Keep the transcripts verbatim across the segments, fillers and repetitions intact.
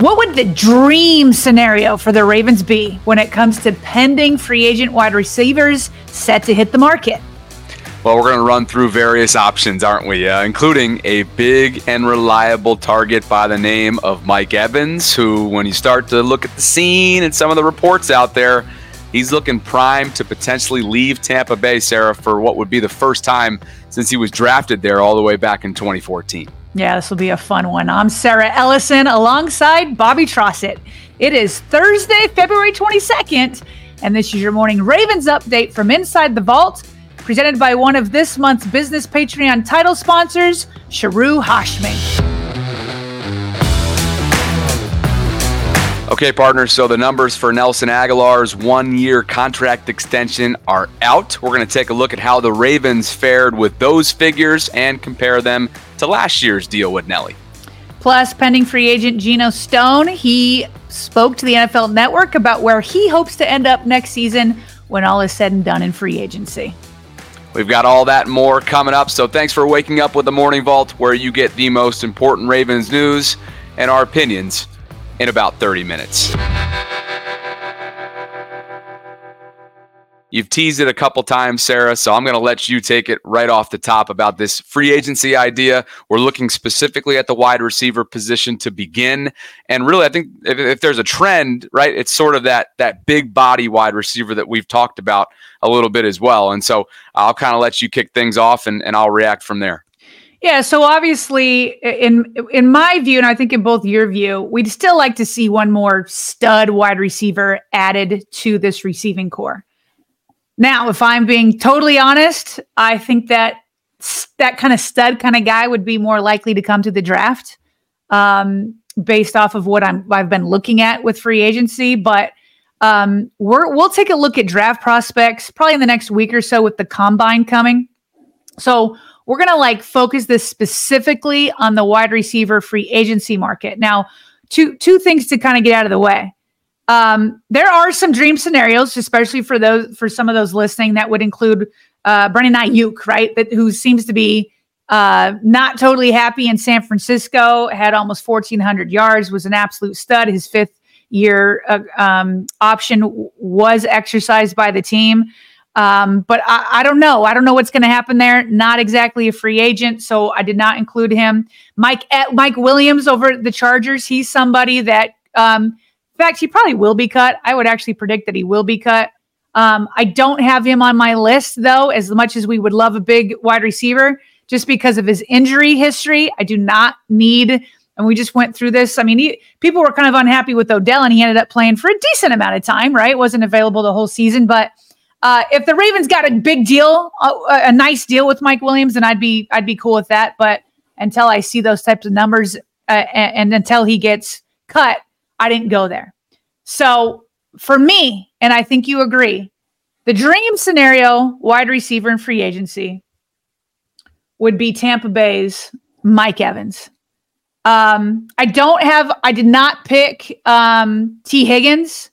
What would the dream scenario for the Ravens be when it comes to pending free agent wide receivers set to hit the market? Well, we're going to run through various options, aren't we? Uh, including a big and reliable target by the name of Mike Evans, who, when you start to look at the scene and some of the reports out there, he's looking primed to potentially leave Tampa Bay, Sarah, for what would be the first time since he was drafted there all the way back in twenty fourteen. Yeah, this will be a fun one. I'm Sarah Ellison alongside Bobby Trossett. It is Thursday, February twenty-second, and this is your morning Ravens update from Inside the Vault, presented by one of this month's business Patreon title sponsors, Shiru Hashmi. Okay, partners, so the numbers for Nelson Agholor's one-year contract extension are out. We're going to take a look at how the Ravens fared with those figures and compare them to last year's deal with Nelly. Plus, pending free agent Geno Stone, he spoke to the N F L Network about where he hopes to end up next season when all is said and done in free agency. We've got all that and more coming up, so thanks for waking up with the Morning Vault, where you get the most important Ravens news and our opinions in about thirty minutes. You've teased it a couple times, Sarah, so I'm going to let you take it right off the top about this free agency idea. We're looking specifically at the wide receiver position to begin. And really, I think if, if there's a trend, right, it's sort of that that big body wide receiver that we've talked about a little bit as well. And so I'll kind of let you kick things off and, and I'll react from there. Yeah, so obviously, in in my view, and I think in both your view, we'd still like to see one more stud wide receiver added to this receiving core. Now, if I'm being totally honest, I think that that kind of stud kind of guy would be more likely to come to the draft um, based off of what I'm, I've been looking at with free agency. But um, we're, we'll take a look at draft prospects probably in the next week or so with the combine coming. So we're going to like focus this specifically on the wide receiver free agency market. Now, two, two things to kind of get out of the way. Um, there are some dream scenarios, especially for those, for some of those listening, that would include, uh, Brandon Aiyuk, right? That who seems to be, uh, not totally happy in San Francisco, had almost fourteen hundred yards, was an absolute stud. His fifth year, uh, um, option w- was exercised by the team. Um, but I, I don't know. I don't know what's going to happen there. Not exactly a free agent, so I did not include him. Mike, Mike Williams over at the Chargers. He's somebody that, um, in fact, he probably will be cut. I would actually predict that he will be cut. Um, I don't have him on my list, though, as much as we would love a big wide receiver, just because of his injury history. I do not need, and we just went through this. I mean, he, people were kind of unhappy with Odell, and he ended up playing for a decent amount of time, right? Wasn't available the whole season. But uh, if the Ravens got a big deal, a, a nice deal with Mike Williams, then I'd be, I'd be cool with that. But until I see those types of numbers uh, and, and until he gets cut, I didn't go there. So for me, and I think you agree, the dream scenario wide receiver in free agency would be Tampa Bay's Mike Evans. Um, I don't have, I did not pick um, T. Higgins,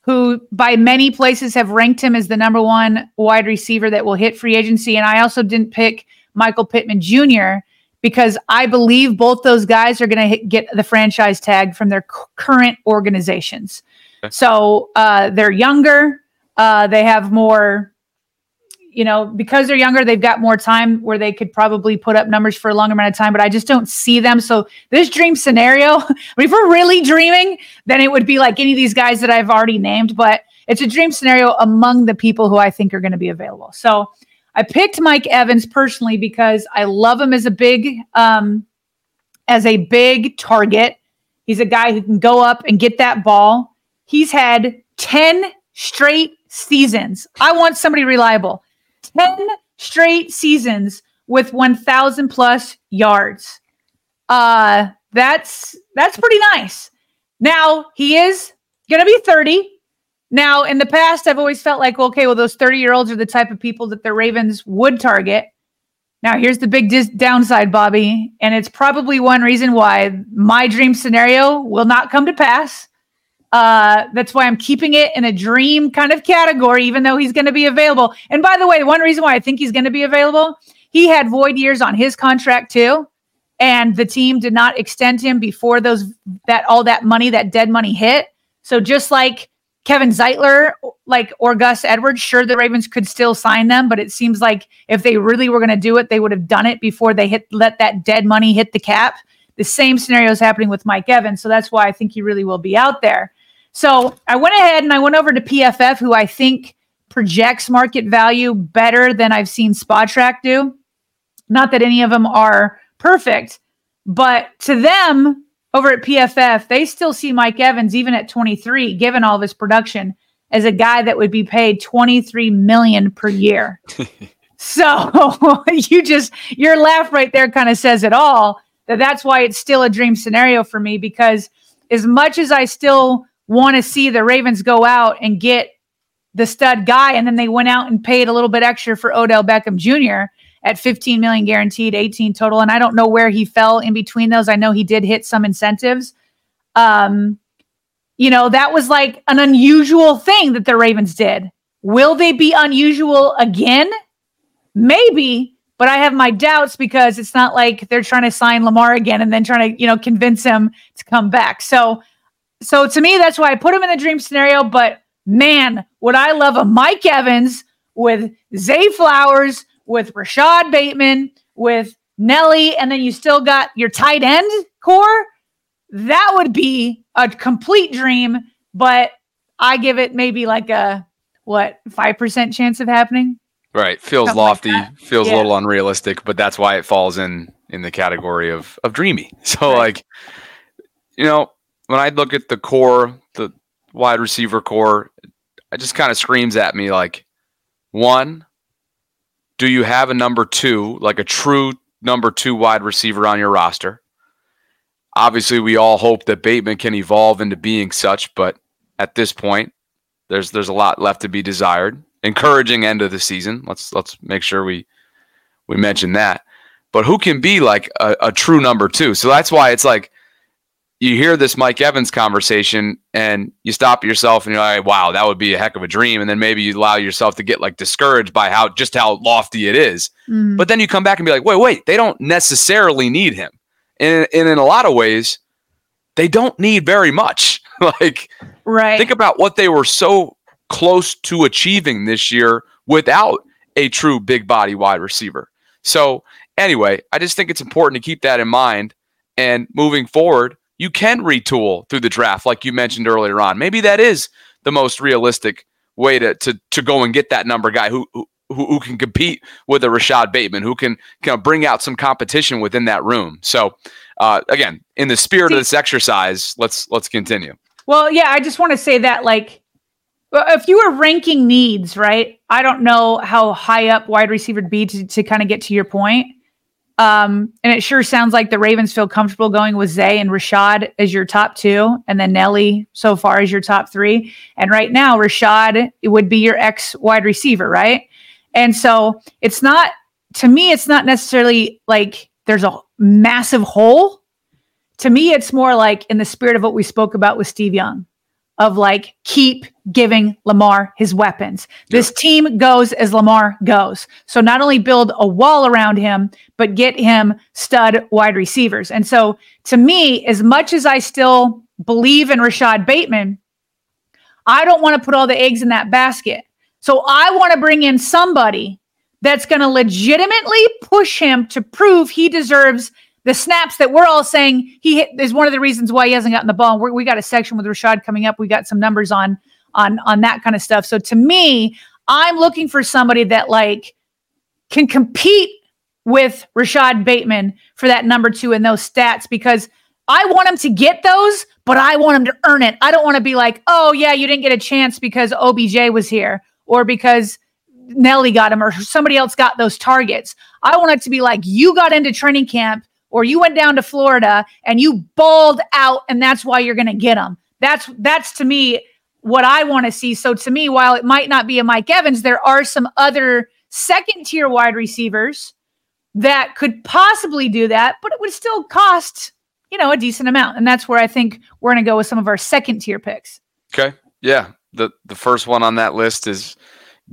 who by many places have ranked him as the number one wide receiver that will hit free agency. And I also didn't pick Michael Pittman Junior, because I believe both those guys are going to get the franchise tag from their c- current organizations. Okay. So uh, they're younger. Uh, they have more, you know, because they're younger, they've got more time where they could probably put up numbers for a longer amount of time, but I just don't see them. So this dream scenario, I mean, if we're really dreaming, then it would be like any of these guys that I've already named, but it's a dream scenario among the people who I think are going to be available. So I picked Mike Evans personally because I love him as a big, um, as a big target. He's a guy who can go up and get that ball. He's had ten straight seasons. I want somebody reliable. ten straight seasons with one thousand plus yards. Uh, that's, that's pretty nice. Now he is going to be thirty. Now, in the past, I've always felt like, okay, well, those thirty-year-olds are the type of people that the Ravens would target. Now, here's the big dis- downside, Bobby, and it's probably one reason why my dream scenario will not come to pass. Uh, that's why I'm keeping it in a dream kind of category, even though he's going to be available. And by the way, one reason why I think he's going to be available, he had void years on his contract too, and the team did not extend him before those that all that money, that dead money hit. So just like Kevin Zeitler, like, or Gus Edwards, sure, the Ravens could still sign them, but it seems like if they really were going to do it, they would have done it before they hit let that dead money hit the cap. The same scenario is happening with Mike Evans, so that's why I think he really will be out there. So I went ahead and I went over to P F F, who I think projects market value better than I've seen SpotTrack do. Not that any of them are perfect, but to them, over at P F F, they still see Mike Evans, even at twenty-three, given all of his production, as a guy that would be paid twenty-three million dollars per year. So you just, your laugh right there kind of says it all, that that's why it's still a dream scenario for me, because as much as I still want to see the Ravens go out and get the stud guy, and then they went out and paid a little bit extra for Odell Beckham Junior, at fifteen million guaranteed, eighteen total. And I don't know where he fell in between those. I know he did hit some incentives. Um, you know, that was like an unusual thing that the Ravens did. Will they be unusual again? Maybe, but I have my doubts, because it's not like they're trying to sign Lamar again and then trying to, you know, convince him to come back. So, so to me, that's why I put him in the dream scenario, but man, would I love a Mike Evans with Zay Flowers, with Rashod Bateman, with Nelly, and then you still got your tight end core. That would be a complete dream, but I give it maybe like a, what, five percent chance of happening? Right. Feels Something lofty, like feels yeah. a little unrealistic, but that's why it falls in in the category of, of dreamy. So, right. like, you know, when I look at the core, the wide receiver core, it just kind of screams at me like, one, do you have a number two, like a true number two wide receiver on your roster? Obviously, we all hope that Bateman can evolve into being such, but at this point, there's there's a lot left to be desired. Encouraging end of the season. Let's let's make sure we we mention that. But who can be like a, a true number two? So that's why it's like you hear this Mike Evans conversation and you stop yourself and you're like, wow, that would be a heck of a dream. And then maybe you allow yourself to get like discouraged by how, just how lofty it is. Mm. But then you come back and be like, wait, wait, they don't necessarily need him. And, and in a lot of ways, they don't need very much. like right. Think about what they were so close to achieving this year without a true big body wide receiver. So anyway, I just think it's important to keep that in mind, and moving forward, you can retool through the draft, like you mentioned earlier on. Maybe that is the most realistic way to to, to go and get that number guy who, who who can compete with a Rashod Bateman, who can kind of bring out some competition within that room. So, uh, again, in the spirit of this exercise, let's let's continue. Well, yeah, I just want to say that, like, if you were ranking needs, right? I don't know how high up wide receiver would be to, to kind of get to your point. Um, and it sure sounds like the Ravens feel comfortable going with Zay and Rashod as your top two, and then Nelly so far as your top three. And right now, Rashod it would be your ex wide receiver, right? And so it's not, to me, it's not necessarily like there's a massive hole. To me, it's more like in the spirit of what we spoke about with Steve Young. of like, keep giving Lamar his weapons. Yep. This team goes as Lamar goes. So not only build a wall around him, but get him stud wide receivers. And so to me, as much as I still believe in Rashod Bateman, I don't want to put all the eggs in that basket. So I want to bring in somebody that's going to legitimately push him to prove he deserves the snaps that we're all saying he hit, is one of the reasons why he hasn't gotten the ball. We're, we got a section with Rashod coming up. We got some numbers on, on, on that kind of stuff. So to me, I'm looking for somebody that like can compete with Rashod Bateman for that number two in those stats, because I want him to get those, but I want him to earn it. I don't want to be like, oh yeah, you didn't get a chance because O B J was here or because Nelly got him or somebody else got those targets. I want it to be like, you got into training camp or you went down to Florida and you balled out, and that's why you're going to get them. That's, that's to me what I want to see. So to me, while it might not be a Mike Evans, there are some other second tier wide receivers that could possibly do that, but it would still cost, you know, a decent amount. And that's where I think we're going to go with some of our second tier picks. Okay. Yeah. The, the first one on that list is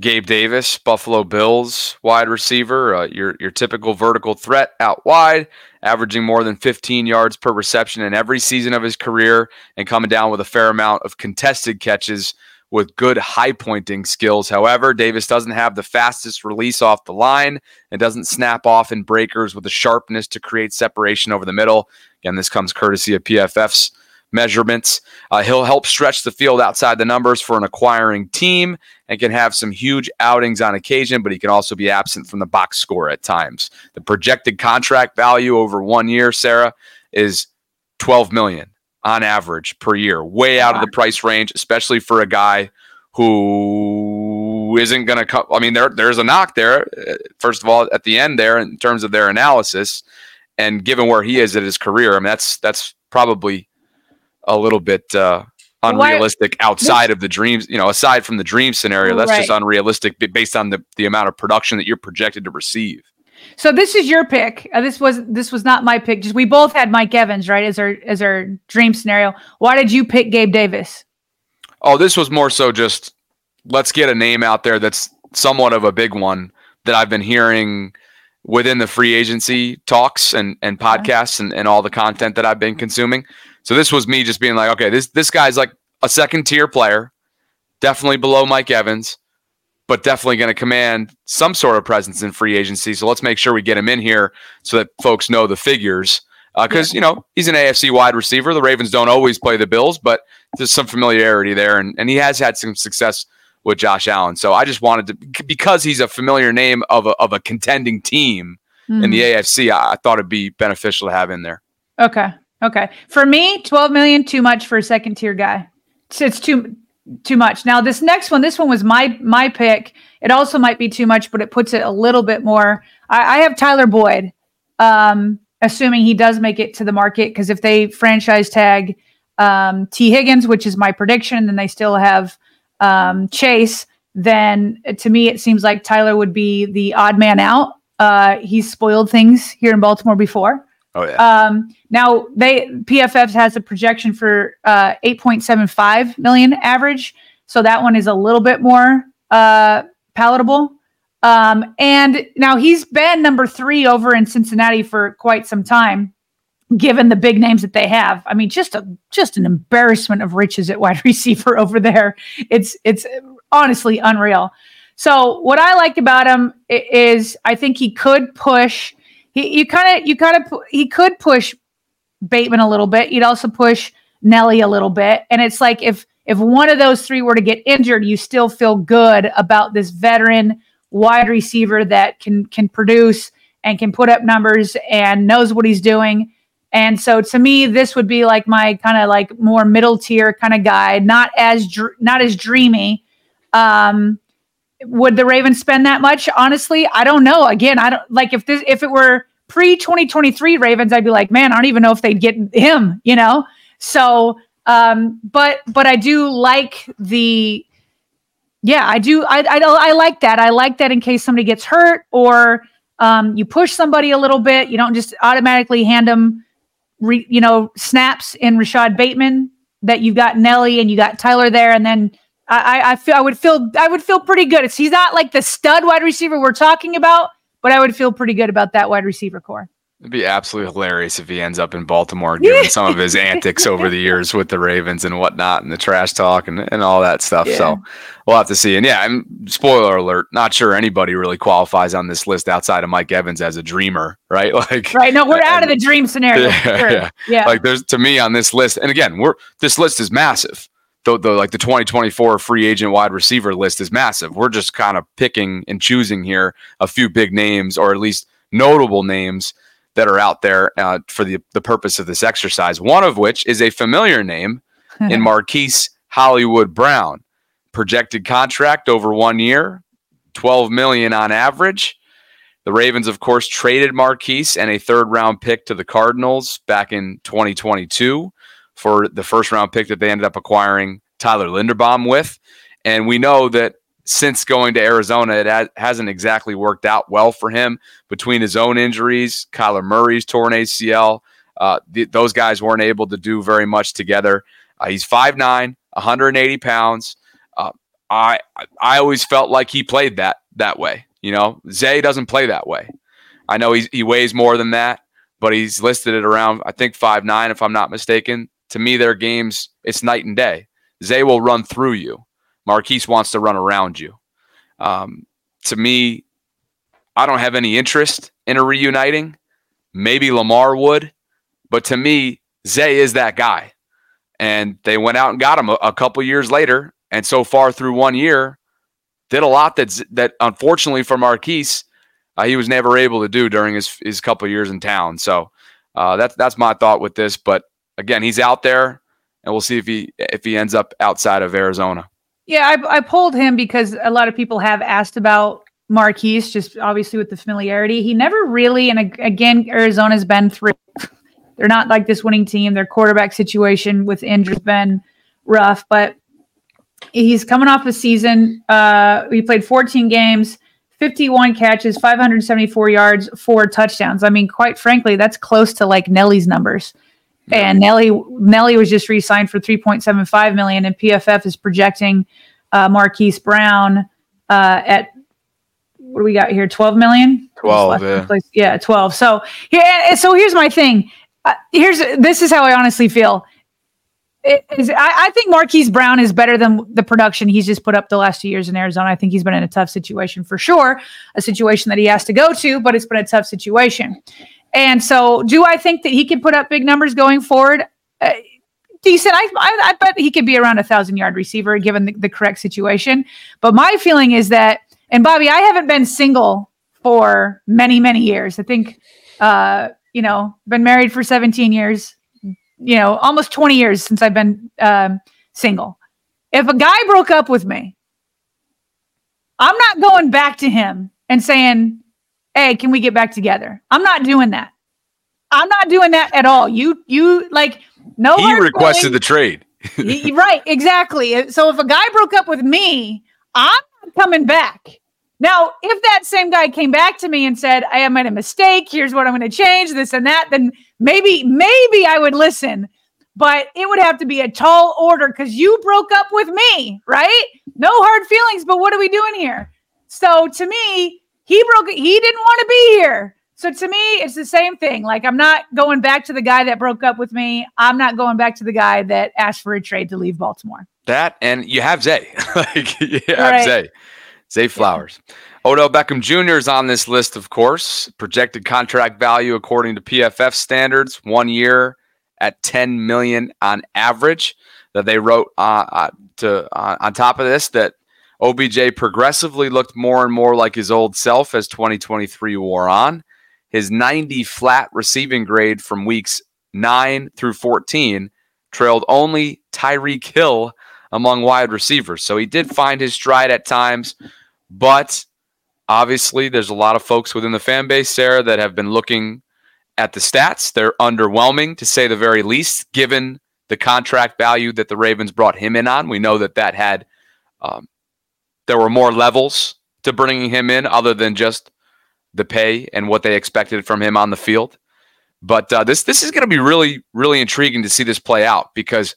Gabe Davis, Buffalo Bills wide receiver, uh, your your typical vertical threat out wide, averaging more than fifteen yards per reception in every season of his career and coming down with a fair amount of contested catches with good high-pointing skills. However, Davis doesn't have the fastest release off the line and doesn't snap off in breakers with the sharpness to create separation over the middle. Again, this comes courtesy of P F F's measurements. Uh, he'll help stretch the field outside the numbers for an acquiring team and can have some huge outings on occasion, but he can also be absent from the box score at times. The projected contract value over one year, Sarah, is twelve million dollars on average per year, way out of the price range, especially for a guy who isn't going to come. I mean, there there's a knock there, first of all, at the end there in terms of their analysis, and given where he is at his career, I mean, that's that's probably a little bit uh, unrealistic Why? outside of the dreams, you know, aside from the dream scenario. That's right. Just unrealistic based on the, the amount of production that you're projected to receive. So this is your pick. Uh, this was, this was not my pick. Just, we both had Mike Evans, right? As our, as our dream scenario. Why did you pick Gabe Davis? Oh, this was more so just, let's get a name out there that's somewhat of a big one that I've been hearing within the free agency talks and, and podcasts and, and all the content that I've been consuming. So this was me just being like, okay, this this guy's like a second tier player, definitely below Mike Evans, but definitely going to command some sort of presence in free agency. So let's make sure we get him in here so that folks know the figures. Because, uh, you know, he's an A F C wide receiver. The Ravens don't always play the Bills, but there's some familiarity there. And, and he has had some success with Josh Allen. So I just wanted to, because he's a familiar name of a, of a contending team mm-hmm. in the A F C, I, I thought it'd be beneficial to have in there. Okay. Okay. For me, twelve million, too much for a second tier guy. So it's too, too much. Now this next one, this one was my, my pick. It also might be too much, but it puts it a little bit more. I, I have Tyler Boyd, um, assuming he does make it to the market. Cause if they franchise tag, um, T. Higgins, which is my prediction, then they still have, um, Chase, then to me, it seems like Tyler would be the odd man out. Uh, he's spoiled things here in Baltimore before. Oh yeah. Um, now they P F F has a projection for uh, eight point seven five million average, so that one is a little bit more uh, palatable. Um, and now he's been number three over in Cincinnati for quite some time, given the big names that they have. I mean, just a just an embarrassment of riches at wide receiver over there. It's it's honestly unreal. So what I like about him is I think he could push. He you kind of you kind of he could push Bateman a little bit. He'd also push Nelly a little bit, and it's like if if one of those three were to get injured, you still feel good about this veteran wide receiver that can can produce and can put up numbers and knows what he's doing. And so to me, this would be like my kind of like more middle tier kind of guy, not as dr- not as dreamy. Um, Would the Ravens spend that much? Honestly, I don't know. Again, I don't like if this, if it were pre twenty twenty-three Ravens, I'd be like, man, I don't even know if they'd get him, you know? So, um, but, but I do like the, yeah, I do. I, I, I like that. I like that in case somebody gets hurt or, um, you push somebody a little bit, you don't just automatically hand them, re, you know, snaps in Rashod Bateman that you've got Nelly and you got Tyler there, and then I, I feel I would feel I would feel pretty good. He's not like the stud wide receiver we're talking about, but I would feel pretty good about that wide receiver core. It'd be absolutely hilarious if he ends up in Baltimore doing some of his antics over the years with the Ravens and whatnot, and the trash talk and, and all that stuff. Yeah. So we'll have to see. And yeah, I'm, spoiler alert, not sure anybody really qualifies on this list outside of Mike Evans as a dreamer, right? Like, right. No, we're and, out of the dream scenario. Yeah, sure. yeah. yeah. Like there's to me on this list. And again, we're this list is massive. The, the like the twenty twenty-four free agent wide receiver list is massive. We're just kind of picking and choosing here a few big names, or at least notable names that are out there uh, for the, the purpose of this exercise. One of which is a familiar name in Marquise Hollywood Brown. Projected contract over one year, twelve million dollars on average. The Ravens, of course, traded Marquise and a third round pick to the Cardinals back in twenty twenty-two. For the first round pick that they ended up acquiring Tyler Linderbaum with. And we know that since going to Arizona, it ha- hasn't exactly worked out well for him between his own injuries, Kyler Murray's torn A C L. Uh, th- those guys weren't able to do very much together. Uh, he's five nine, one hundred eighty pounds. Uh, I I always felt like he played that that way. You know, Zay doesn't play that way. I know he's, he weighs more than that, but he's listed at around, I think, five nine, if I'm not mistaken. To me, their games, it's night and day. Zay will run through you. Marquise wants to run around you. Um, to me, I don't have any interest in a reuniting. Maybe Lamar would. But to me, Zay is that guy. And they went out and got him a, a couple years later. And so far through one year, did a lot that, that unfortunately for Marquise, uh, he was never able to do during his, his couple years in town. So uh, that's, that's my thought with this. But again, he's out there, and we'll see if he if he ends up outside of Arizona. Yeah, I, I polled him because a lot of people have asked about Marquise, just obviously with the familiarity. He never really, and again, Arizona's been through. They're not like this winning team. Their quarterback situation with injuries has been rough, but he's coming off a season. Uh, he played fourteen games, fifty-one catches, five hundred seventy-four yards, four touchdowns. I mean, quite frankly, that's close to like Nelly's numbers. And Nelly Nelly was just re-signed for three point seven five million dollars, and P F F is projecting uh, Marquise Brown uh, at, what do we got here, twelve million dollars? twelve, yeah. yeah, twelve. So yeah, so here's my thing. Uh, here's This is how I honestly feel. It is, I, I think Marquise Brown is better than the production he's just put up the last two years in Arizona. I think he's been in a tough situation for sure, a situation that he has to go to, but it's been a tough situation. And so do I think that he can put up big numbers going forward? Uh, decent. I, I I bet he could be around a thousand-yard receiver given the, the correct situation. But my feeling is that, and Bobby, I haven't been single for many, many years. I think, uh, you know, been married for seventeen years, you know, almost twenty years since I've been um, single. If a guy broke up with me, I'm not going back to him and saying, hey, can we get back together? I'm not doing that. I'm not doing that at all. You, you like, no. He requested feeling. The trade. He, right. Exactly. So if a guy broke up with me, I'm not coming back. Now, if that same guy came back to me and said, I made a mistake, here's what I'm going to change, this and that, then maybe, maybe I would listen, but it would have to be a tall order because you broke up with me, right? No hard feelings, but what are we doing here? So to me, He broke. He didn't want to be here. So to me, it's the same thing. Like, I'm not going back to the guy that broke up with me. I'm not going back to the guy that asked for a trade to leave Baltimore. That, and you have Zay. like you have right. Zay. Zay Flowers. Yeah. Odell Beckham Junior is on this list, of course. Projected contract value according to P F F standards, one year at ten million dollars on average. That they wrote uh, uh, to uh, on top of this that O B J progressively looked more and more like his old self as twenty twenty-three wore on. His ninety flat receiving grade from weeks nine through fourteen trailed only Tyreek Hill among wide receivers. So he did find his stride at times, but obviously there's a lot of folks within the fan base, Sarah, that have been looking at the stats. They're underwhelming, to say the very least, given the contract value that the Ravens brought him in on. We know that that had... Um, There were more levels to bringing him in other than just the pay and what they expected from him on the field. But uh, this this is going to be really, really intriguing to see this play out, because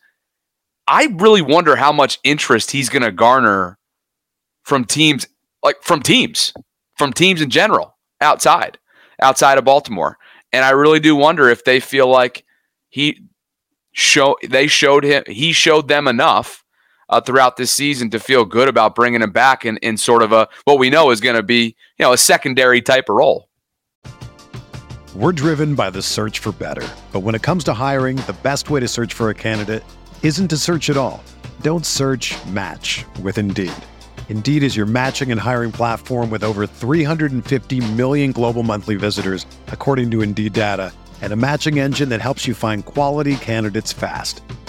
I really wonder how much interest he's going to garner from teams, like from teams, from teams in general, outside, outside of Baltimore. And I really do wonder if they feel like he show they showed him he showed them enough uh, throughout this season to feel good about bringing him back in, in sort of a what we know is going to be, you know, a secondary type of role. We're driven by the search for better, but when it comes to hiring, the best way to search for a candidate isn't to search at all. Don't search, match with Indeed. Indeed is your matching and hiring platform with over three hundred fifty million global monthly visitors, according to Indeed data, and a matching engine that helps you find quality candidates fast.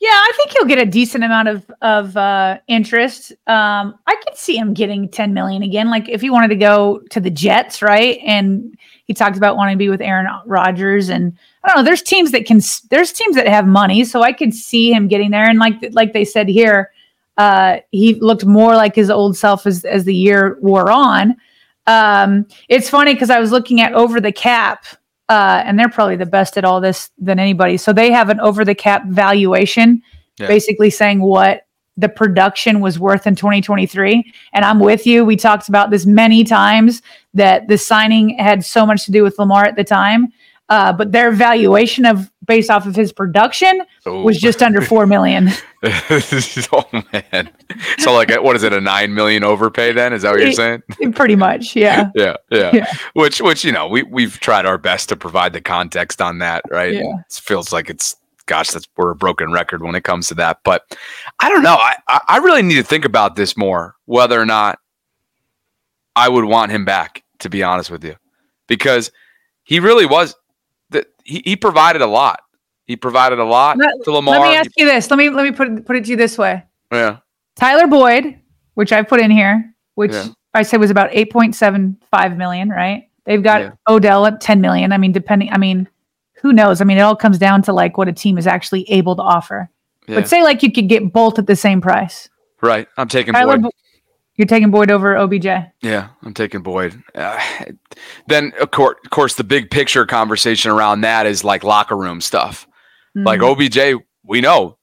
Yeah, I think he'll get a decent amount of of uh, interest. Um, I could see him getting ten million dollars again. Like if he wanted to go to the Jets, right? And he talked about wanting to be with Aaron Rodgers. And I don't know. There's teams that can. There's teams that have money, so I could see him getting there. And like like they said here, uh, he looked more like his old self as as the year wore on. Um, it's funny because I was looking at Over the Cap. Uh, and they're probably the best at all this than anybody. So they have an over-the-cap valuation, yeah. Basically saying what the production was worth in twenty twenty-three. And I'm with you. We talked about this many times that the signing had so much to do with Lamar at the time. Uh, but their valuation of based off of his production oh. was just under four million dollars. Oh, man. So like, what is it? A nine million dollars overpay then? Is that what you're saying? Pretty much. Yeah. yeah. Yeah. Yeah. Which, which, you know, we, we've tried our best to provide the context on that. Right. Yeah. It feels like it's, gosh, that's, we're a broken record when it comes to that, but I don't know. I, I really need to think about this more, whether or not I would want him back, to be honest with you, because he really was. He, he provided a lot. He provided a lot let, to Lamar. Let me ask you this. Let me let me put put it to you this way. Yeah. Tyler Boyd, which I put in here, which yeah. I said was about eight point seven five million, right? They've got yeah. Odell at ten million. I mean, depending. I mean, who knows? I mean, it all comes down to like what a team is actually able to offer. Yeah. But say like you could get both at the same price. Right. I'm taking Tyler Boyd. Bo- You're taking Boyd over O B J. Yeah, I'm taking Boyd. Uh, then, of course, of course, the big picture conversation around that is like locker room stuff. Mm-hmm. Like O B J, we know,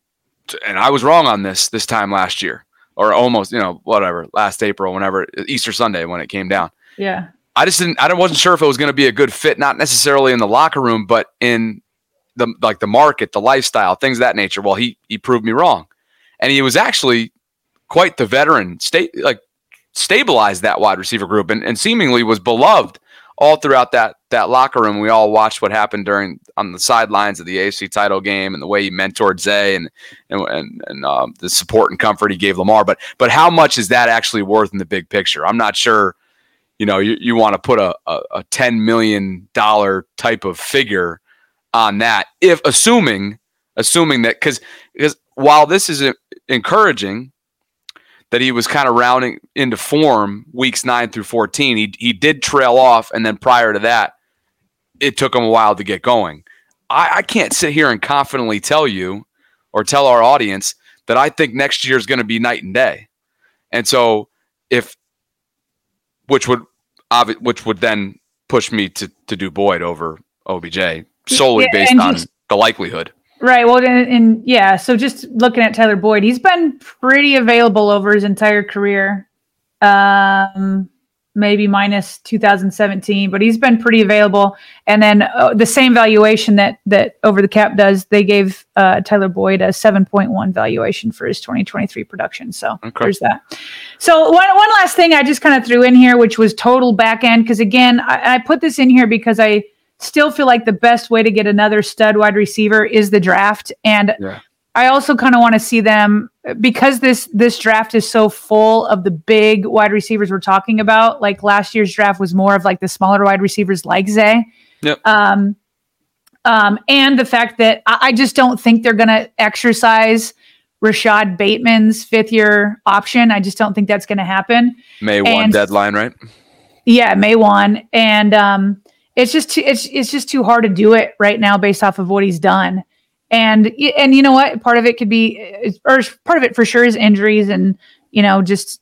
and I was wrong on this this time last year or almost, you know, whatever, last April, whenever, Easter Sunday when it came down. Yeah. I just didn't, I wasn't sure if it was going to be a good fit, not necessarily in the locker room, but in the like the market, the lifestyle, things of that nature. Well, he he proved me wrong. And he was actually quite the veteran, sta- like stabilized that wide receiver group and, and seemingly was beloved all throughout that that locker room. We all watched what happened during on the sidelines of the A F C title game and the way he mentored Zay and and and, and um, the support and comfort he gave Lamar. But but how much is that actually worth in the big picture? I'm not sure. You know, you, you want to put a, a, a ten million dollars type of figure on that, if assuming assuming that because because while this is encouraging that he was kind of rounding into form weeks nine through fourteen. He he did trail off, and then prior to that, it took him a while to get going. I, I can't sit here and confidently tell you or tell our audience that I think next year is going to be night and day. And so if which would which would then push me to to do Boyd over O B J solely yeah, based on just, the likelihood. Right. Well, and, and yeah, so just looking at Tyler Boyd, he's been pretty available over his entire career. Um, maybe minus two thousand seventeen, but he's been pretty available. And then uh, the same valuation that, that Over the Cap does, they gave uh, Tyler Boyd a seven point one valuation for his twenty twenty-three production. So okay. There's that. So one one last thing I just kind of threw in here, which was total back end. Because again, I, I put this in here because I still feel like the best way to get another stud wide receiver is the draft. And yeah. I also kind of want to see them, because this this draft is so full of the big wide receivers we're talking about. Like last year's draft was more of like the smaller wide receivers like Zay. Yep. Um, um, and the fact that I, I just don't think they're going to exercise Rashod Bateman's fifth-year option. I just don't think that's going to happen. May first deadline, right? Yeah, May first. And um, it's just too, it's it's just too hard to do it right now based off of what he's done. And, and you know what, part of it could be, or part of it for sure is injuries and, you know, just,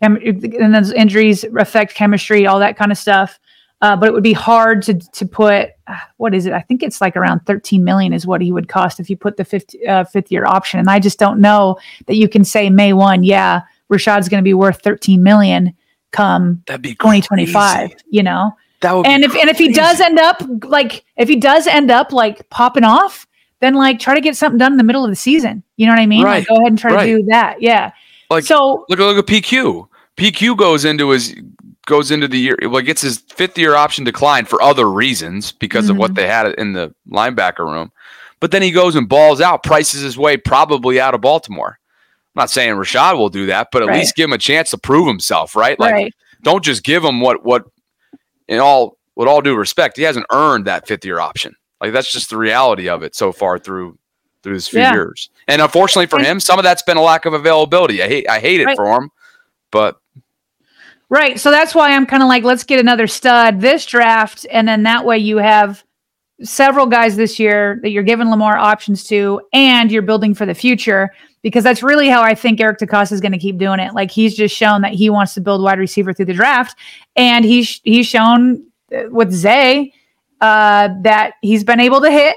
chem- and those injuries affect chemistry, all that kind of stuff. Uh, but it would be hard to, to put, what is it? I think it's like around thirteen million is what he would cost if you put the fifth, uh, fifth year option. And I just don't know that you can say May first. Yeah. Rashad's going to be worth thirteen million come That'd be twenty twenty-five, crazy. You know, that would and if, crazy. and if he does end up like, if he does end up like popping off, then like try to get something done in the middle of the season. You know what I mean? Right. Like, go ahead and try right. to do that. Yeah. Like so look, look at P Q. P Q goes into his goes into the year. Well, gets his fifth year option declined for other reasons because mm-hmm. of what they had in the linebacker room. But then he goes and balls out, prices his way probably out of Baltimore. I'm not saying Rashod will do that, but at right. least give him a chance to prove himself, right? Like right. don't just give him what what in all with all due respect, he hasn't earned that fifth year option. Like that's just the reality of it so far through through this few yeah. years, and unfortunately for him, some of that's been a lack of availability. I hate I hate it right. for him, but right. So that's why I'm kind of like, let's get another stud this draft, and then that way you have several guys this year that you're giving Lamar options to, and you're building for the future because that's really how I think Eric DeCosta is going to keep doing it. Like he's just shown that he wants to build wide receiver through the draft, and he's he's shown with Zay. Uh, that he's been able to hit,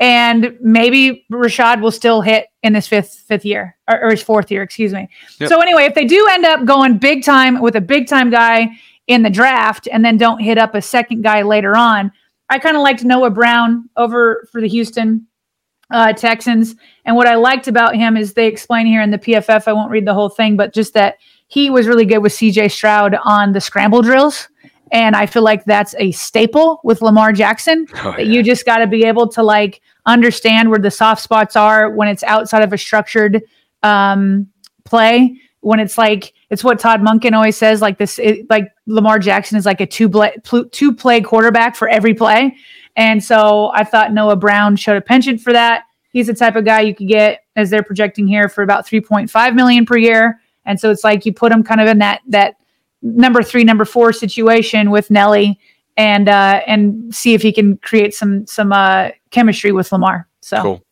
and maybe Rashod will still hit in this fifth fifth year or, or his fourth year, excuse me. Yep. So anyway, if they do end up going big time with a big time guy in the draft, and then don't hit up a second guy later on, I kind of liked Noah Brown over for the Houston uh, Texans, and what I liked about him is they explain here in the P F F. I won't read the whole thing, but just that he was really good with C J Stroud on the scramble drills. And I feel like that's a staple with Lamar Jackson. Oh, that yeah. You just got to be able to like understand where the soft spots are when it's outside of a structured um, play. When it's like it's what Todd Monken always says, like this, it, like Lamar Jackson is like a two play two play quarterback for every play. And so I thought Noah Brown showed a penchant for that. He's the type of guy you could get, as they're projecting here, for about three point five million dollars per year. And so it's like you put him kind of in that that. number three, number four situation with Nelly, and uh, and see if he can create some some uh, chemistry with Lamar. So, cool.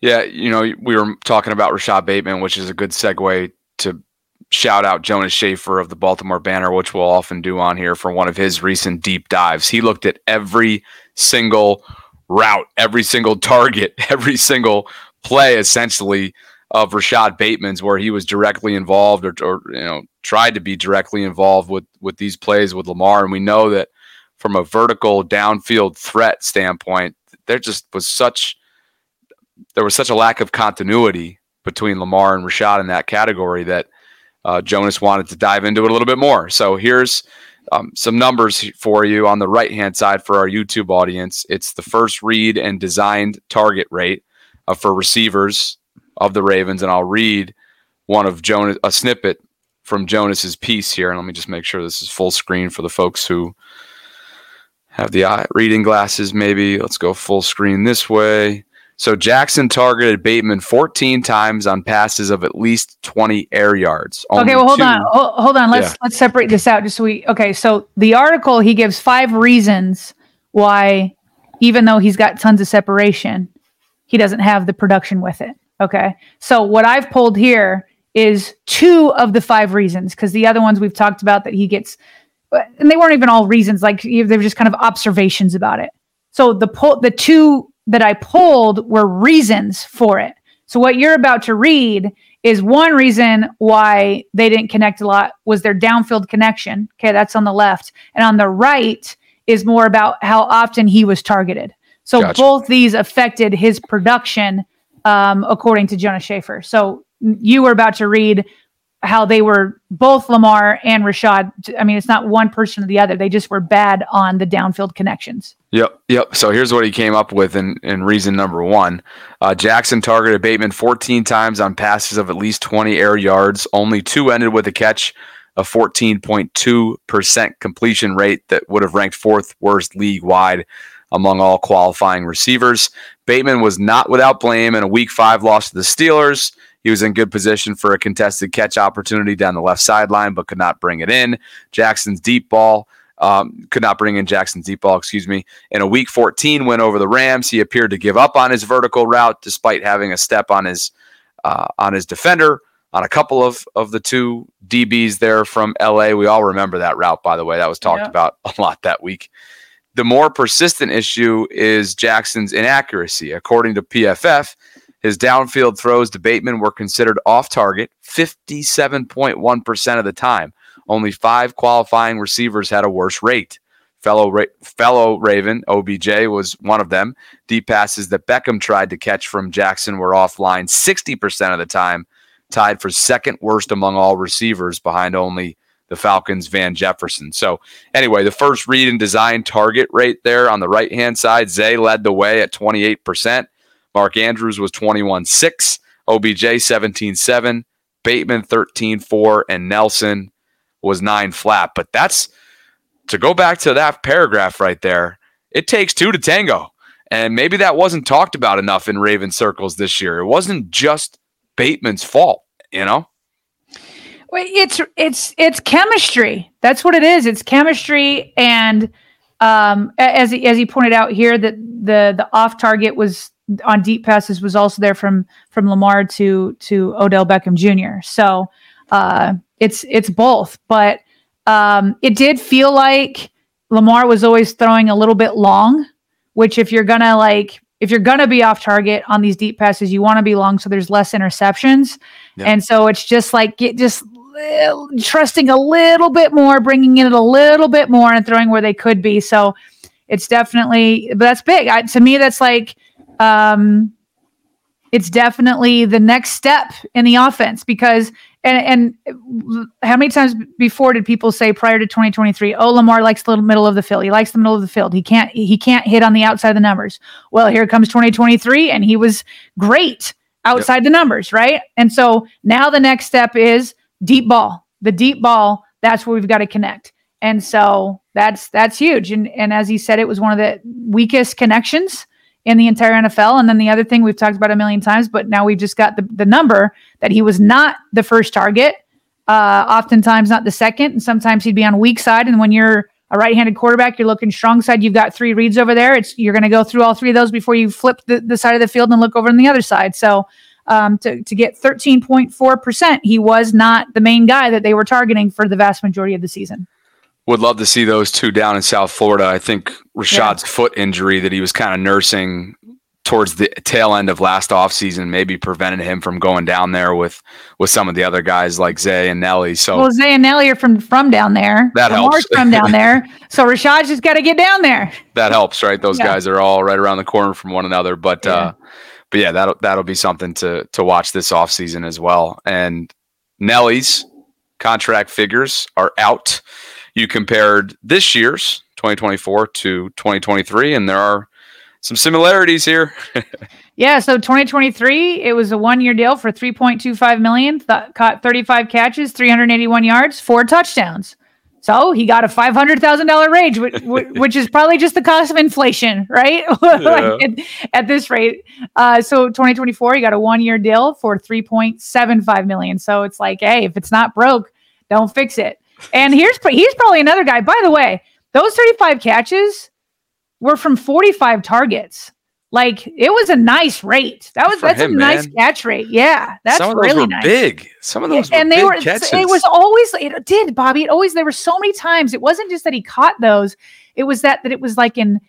Yeah, you know, we were talking about Rashod Bateman, which is a good segue to shout out Jonas Schaefer of the Baltimore Banner, which we'll often do on here, for one of his recent deep dives. He looked at every single route, every single target, every single play, essentially, of Rashod Bateman's where he was directly involved or, or you know, tried to be directly involved with, with these plays with Lamar. And we know that from a vertical downfield threat standpoint, there just was such, there was such a lack of continuity between Lamar and Rashod in that category that uh, Jonas wanted to dive into it a little bit more. So here's um, some numbers for you on the right-hand side for our YouTube audience. It's the first read and designed target rate uh, for receivers of the Ravens. And I'll read one of Jonas, a snippet from Jonas's piece here. And let me just make sure this is full screen for the folks who have the eye reading glasses. Maybe let's go full screen this way. So Jackson targeted Bateman fourteen times on passes of at least twenty air yards. Only okay. Well, hold two. on, o- hold on. Let's, yeah. let's separate this out. Just so we, okay. So the article, he gives five reasons why, even though he's got tons of separation, he doesn't have the production with it. Okay. So what I've pulled here is two of the five reasons, because the other ones we've talked about that he gets, and they weren't even all reasons, like they were just kind of observations about it. So the poll, the two that I polled were reasons for it. So what you're about to read is one reason why they didn't connect a lot was their downfield connection. Okay, that's on the left. And on the right is more about how often he was targeted. So gotcha. Both these affected his production, um, according to Jonah Schaefer. So you were about to read how they were both Lamar and Rashod. I mean, it's not one person or the other. They just were bad on the downfield connections. Yep. Yep. So here's what he came up with in, in reason number one. Uh, Jackson targeted Bateman fourteen times on passes of at least twenty air yards. Only two ended with a catch, a fourteen point two percent completion rate that would have ranked fourth worst league-wide among all qualifying receivers. Bateman was not without blame in a week five loss to the Steelers. He was in good position for a contested catch opportunity down the left sideline, but could not bring it in. Jackson's deep ball, um, could not bring in Jackson's deep ball, excuse me. In a week fourteen win over the Rams, he appeared to give up on his vertical route despite having a step on his uh, on his defender, on a couple of, of the two D Bs there from L A. We all remember that route, by the way. That was talked yeah. about a lot that week. The more persistent issue is Jackson's inaccuracy. According to P F F, his downfield throws to Bateman were considered off-target fifty-seven point one percent of the time. Only five qualifying receivers had a worse rate. Fellow Ra- fellow Raven, O B J, was one of them. Deep passes that Beckham tried to catch from Jackson were offline sixty percent of the time, tied for second worst among all receivers behind only the Falcons' Van Jefferson. So anyway, the first read and design target rate there on the right-hand side, Zay led the way at twenty-eight percent. Mark Andrews was twenty-one six, O B J seventeen seven, Bateman thirteen four, and Nelson was nine flat. But that's, to go back to that paragraph right there, it takes two to tango. And maybe that wasn't talked about enough in Raven circles this year. It wasn't just Bateman's fault, you know? Well, it's it's it's chemistry. That's what it is. It's chemistry. And um, as he, as he pointed out here, that the the off target was on deep passes was also there from, from Lamar to, to Odell Beckham Junior So, uh, it's, it's both, but, um, it did feel like Lamar was always throwing a little bit long, which if you're gonna like, if you're gonna be off target on these deep passes, you want to be long. So there's less interceptions. Yeah. And so it's just like, get just uh, trusting a little bit more, bringing in it a little bit more and throwing where they could be. So it's definitely, but that's big. I, to me, that's like, Um, it's definitely the next step in the offense because, and, and how many times before did people say prior to twenty twenty-three, oh, Lamar likes the middle of the field. He likes the middle of the field. He can't, he can't hit on the outside of the numbers. Well, here comes twenty twenty-three and he was great outside yep. the numbers. Right. And so now the next step is deep ball, the deep ball. That's where we've got to connect. And so that's, that's huge. And, and as he said, it was one of the weakest connections in the entire N F L. And then the other thing we've talked about a million times, but now we've just got the, the number that he was not the first target, uh, oftentimes not the second. And sometimes he'd be on weak side. And when you're a right-handed quarterback, you're looking strong side, you've got three reads over there. It's, you're going to go through all three of those before you flip the, the side of the field and look over on the other side. So um, to, to get thirteen point four percent, he was not the main guy that they were targeting for the vast majority of the season. Would love to see those two down in South Florida. I think Rashod's yeah. foot injury that he was kind of nursing towards the tail end of last offseason maybe prevented him from going down there with, with some of the other guys like Zay and Nelly. So well, Zay and Nelly are from, from down there. That Lamar's helps. from down there. So Rashod's just got to get down there. That helps, right? Those yeah. guys are all right around the corner from one another. But yeah. uh, but yeah, that'll that'll be something to to watch this offseason as well. And Nelly's contract figures are out. You compared this year's twenty twenty-four to twenty twenty-three, and there are some similarities here. yeah, so twenty twenty-three, it was a one-year deal for three point two five million dollars, th- caught thirty-five catches, three hundred eighty-one yards, four touchdowns. So he got a five hundred thousand dollars raise, which, which is probably just the cost of inflation, right? like at, at this rate. Uh, so twenty twenty-four, he got a one-year deal for three point seven five million dollars. So it's like, hey, if it's not broke, don't fix it. And here's he's probably another guy. By the way, those thirty-five catches were from forty-five targets. Like it was a nice rate. That was For that's him, a nice man. catch rate. Yeah, that's Some of those really were nice. Big. Some of those yeah, were and they big were. Catches. It was always it did Bobby. It always there were so many times. It wasn't just that he caught those. It was that that it was like in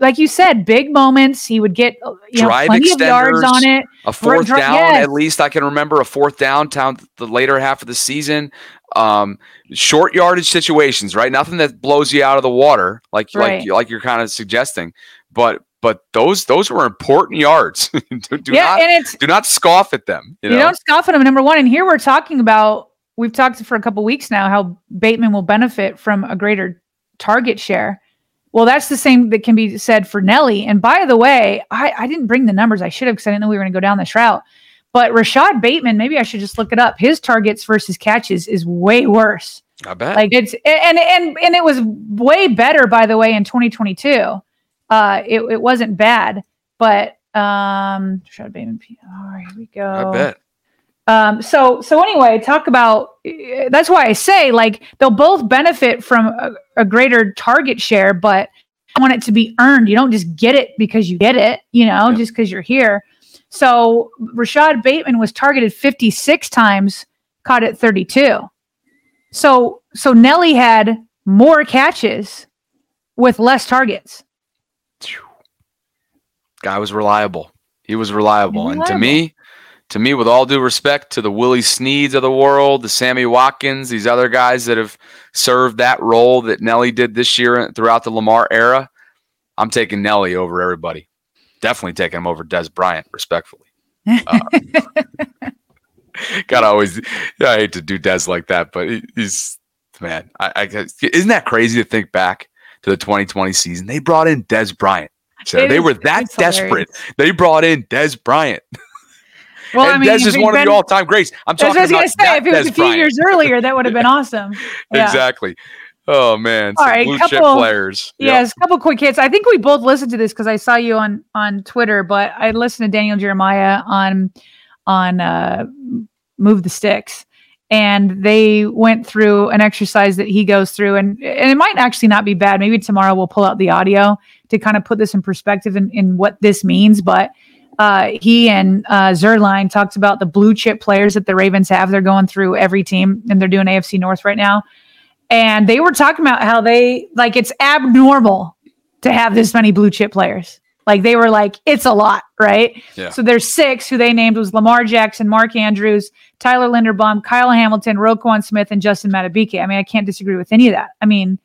like you said, big moments. He would get you know, drive plenty of yards on it. A fourth dri- down, yes. At least I can remember a fourth down down the later half of the season. Um, short yardage situations, right? Nothing that blows you out of the water, like right. like like you're kind of suggesting. But but those those were important yards. do, do yeah, not and it's, do not scoff at them. You, you know? Don't scoff at them. Number one, and here we're talking about. We've talked for a couple weeks now how Bateman will benefit from a greater target share. Well, that's the same that can be said for Nelly. And by the way, I, I didn't bring the numbers. I should have because I didn't know we were going to go down this route. But Rashod Bateman, maybe I should just look it up. His targets versus catches is way worse. I bet. Like it's and and and it was way better, by the way, in twenty twenty-two. Uh, it it wasn't bad, but um, Rashod Bateman. All right, here we go. I bet. Um, so, so anyway, talk about, that's why I say like, they'll both benefit from a, a greater target share, but I want it to be earned. You don't just get it because you get it, you know, yeah. just cause you're here. So Rashod Bateman was targeted fifty-six times, caught at thirty-two. So, so Nelly had more catches with less targets. Guy was reliable. He was reliable. He was reliable. And to me, To me, with all due respect to the Willie Sneeds of the world, the Sammy Watkins, these other guys that have served that role that Nelly did this year throughout the Lamar era, I'm taking Nelly over everybody. Definitely taking him over Des Bryant, respectfully. Um, God, I always I hate to do Des like that, but he's man. I, I isn't that crazy to think back to the twenty twenty season? They brought in Des Bryant. So it they is, were that desperate. Hilarious. They brought in Des Bryant. Well, and I mean, Des is one been, of the all-time greats. I'm talking about. I was going to say, if it was Des a few Bryant. Years earlier, that would have been yeah. awesome. Yeah. Exactly. Oh man, all right, blue couple, chip players. Yes, yep. A couple quick hits. I think we both listened to this because I saw you on, on Twitter, but I listened to Daniel Jeremiah on on uh, Move the Sticks, and they went through an exercise that he goes through, and and it might actually not be bad. Maybe tomorrow we'll pull out the audio to kind of put this in perspective and in, in what this means, but. Uh, he and uh, Zerline talked about the blue chip players that the Ravens have. They're going through every team, and they're doing A F C North right now. And they were talking about how they like it's abnormal to have this many blue chip players. Like they were like, it's a lot, right? Yeah. So there's six who they named was Lamar Jackson, Mark Andrews, Tyler Linderbaum, Kyle Hamilton, Roquan Smith, and Justin Matabike. I mean, I can't disagree with any of that. I mean,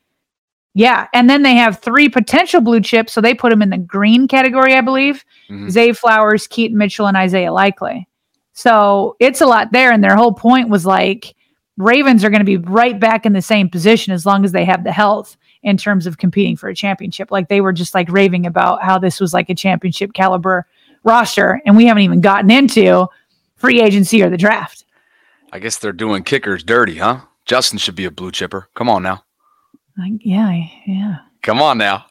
yeah, and then they have three potential blue chips, so they put them in the green category, I believe. Mm-hmm. Zay Flowers, Keaton Mitchell, and Isaiah Likely. So it's a lot there, and their whole point was like, Ravens are going to be right back in the same position as long as they have the health in terms of competing for a championship. Like they were just like raving about how this was like a championship caliber roster, and we haven't even gotten into free agency or the draft. I guess they're doing kickers dirty, huh? Justin should be a blue chipper. Come on now. Like, yeah, yeah. Come on now.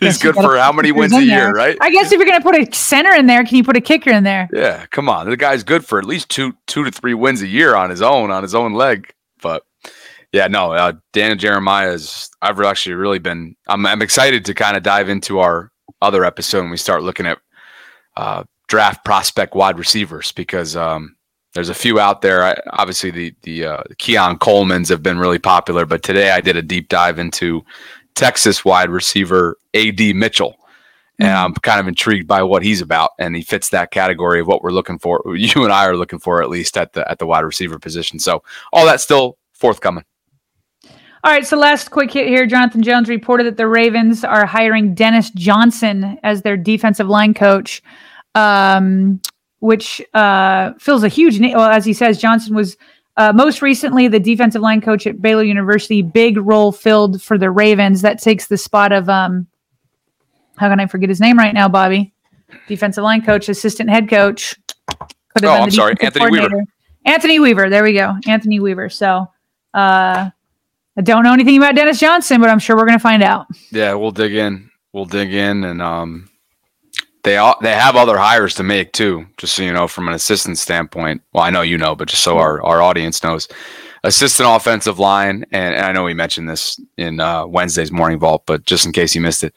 He's good for how many wins a year, right? I guess if you're going to put a center in there, can you put a kicker in there? Yeah, come on. The guy's good for at least two, two to three wins a year on his own, on his own leg. But yeah, no, uh, Dan and Jeremiah is. I've actually really been. I'm, I'm excited to kind of dive into our other episode when we start looking at uh, draft prospect wide receivers because. Um, There's a few out there. I, obviously, the the uh, Keon Coleman's have been really popular, but today I did a deep dive into Texas wide receiver A D Mitchell, and mm-hmm. I'm kind of intrigued by what he's about, and he fits that category of what we're looking for. You and I are looking for at least at the at the wide receiver position. So all that's still forthcoming. All right, so last quick hit here. Jonathan Jones reported that the Ravens are hiring Dennis Johnson as their defensive line coach. Um, which uh, fills a huge need. Well, as he says, Johnson was uh, most recently the defensive line coach at Baylor University. Big role filled for the Ravens. That takes the spot of, um, how can I forget his name right now, Bobby? Defensive line coach, assistant head coach. Could have oh, been I'm sorry, Anthony Weaver. Anthony Weaver, there we go. Anthony Weaver. So uh, I don't know anything about Dennis Johnson, but I'm sure we're going to find out. Yeah, we'll dig in. We'll dig in and... um. They all, they have other hires to make too, just so you know, from an assistant standpoint. Well, I know you know, but just so our, our audience knows. Assistant offensive line, and, and I know we mentioned this in uh, Wednesday's Morning Vault, but just in case you missed it,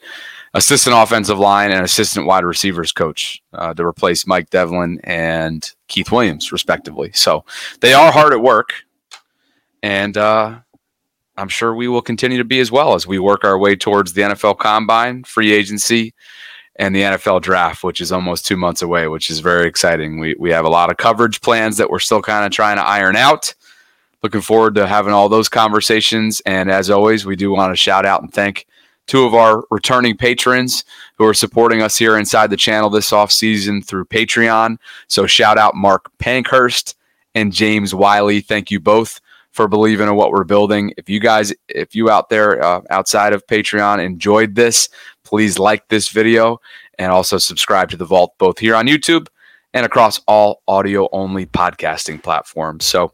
assistant offensive line and assistant wide receivers coach uh, to replace Mike Devlin and Keith Williams, respectively. So they are hard at work, and uh, I'm sure we will continue to be as well as we work our way towards the N F L Combine, free agency, and the N F L Draft, which is almost two months away, which is very exciting. We we have a lot of coverage plans that we're still kind of trying to iron out. Looking forward to having all those conversations. And as always, we do want to shout out and thank two of our returning patrons who are supporting us here inside the channel this offseason through Patreon. So shout out Mark Pankhurst and James Wiley. Thank you both for believing in what we're building. If you guys, if you out there uh, outside of Patreon enjoyed this, please like this video and also subscribe to The Vault, both here on YouTube and across all audio-only podcasting platforms. So,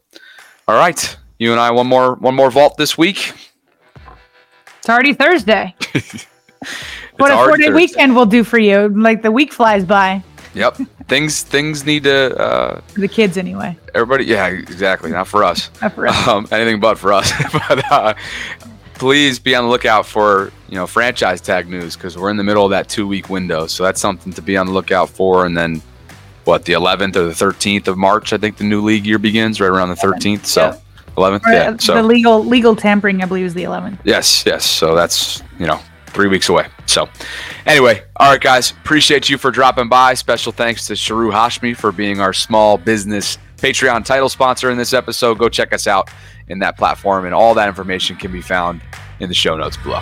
all right, you and I, one more one more Vault this week. It's already Thursday. What a four-day weekend will do for you. Like, the week flies by. Yep. Things things need to... Uh, the kids, anyway. Everybody, yeah, exactly. Not for us. Not for us. Um, anything but for us. But uh, please be on the lookout for, you know, franchise tag news, because we're in the middle of that two-week window. So that's something to be on the lookout for. And then, what, the eleventh or the thirteenth of March, I think the new league year begins, right around the thirteenth. So yeah. eleventh, or, yeah. So. The legal, legal tampering, I believe, is the eleventh. Yes, yes. So that's, you know, three weeks away. So anyway, all right, guys, appreciate you for dropping by. Special thanks to Shiru Hashmi for being our small business Patreon title sponsor in this episode. Go check us out in that platform, and all that information can be found in the show notes below.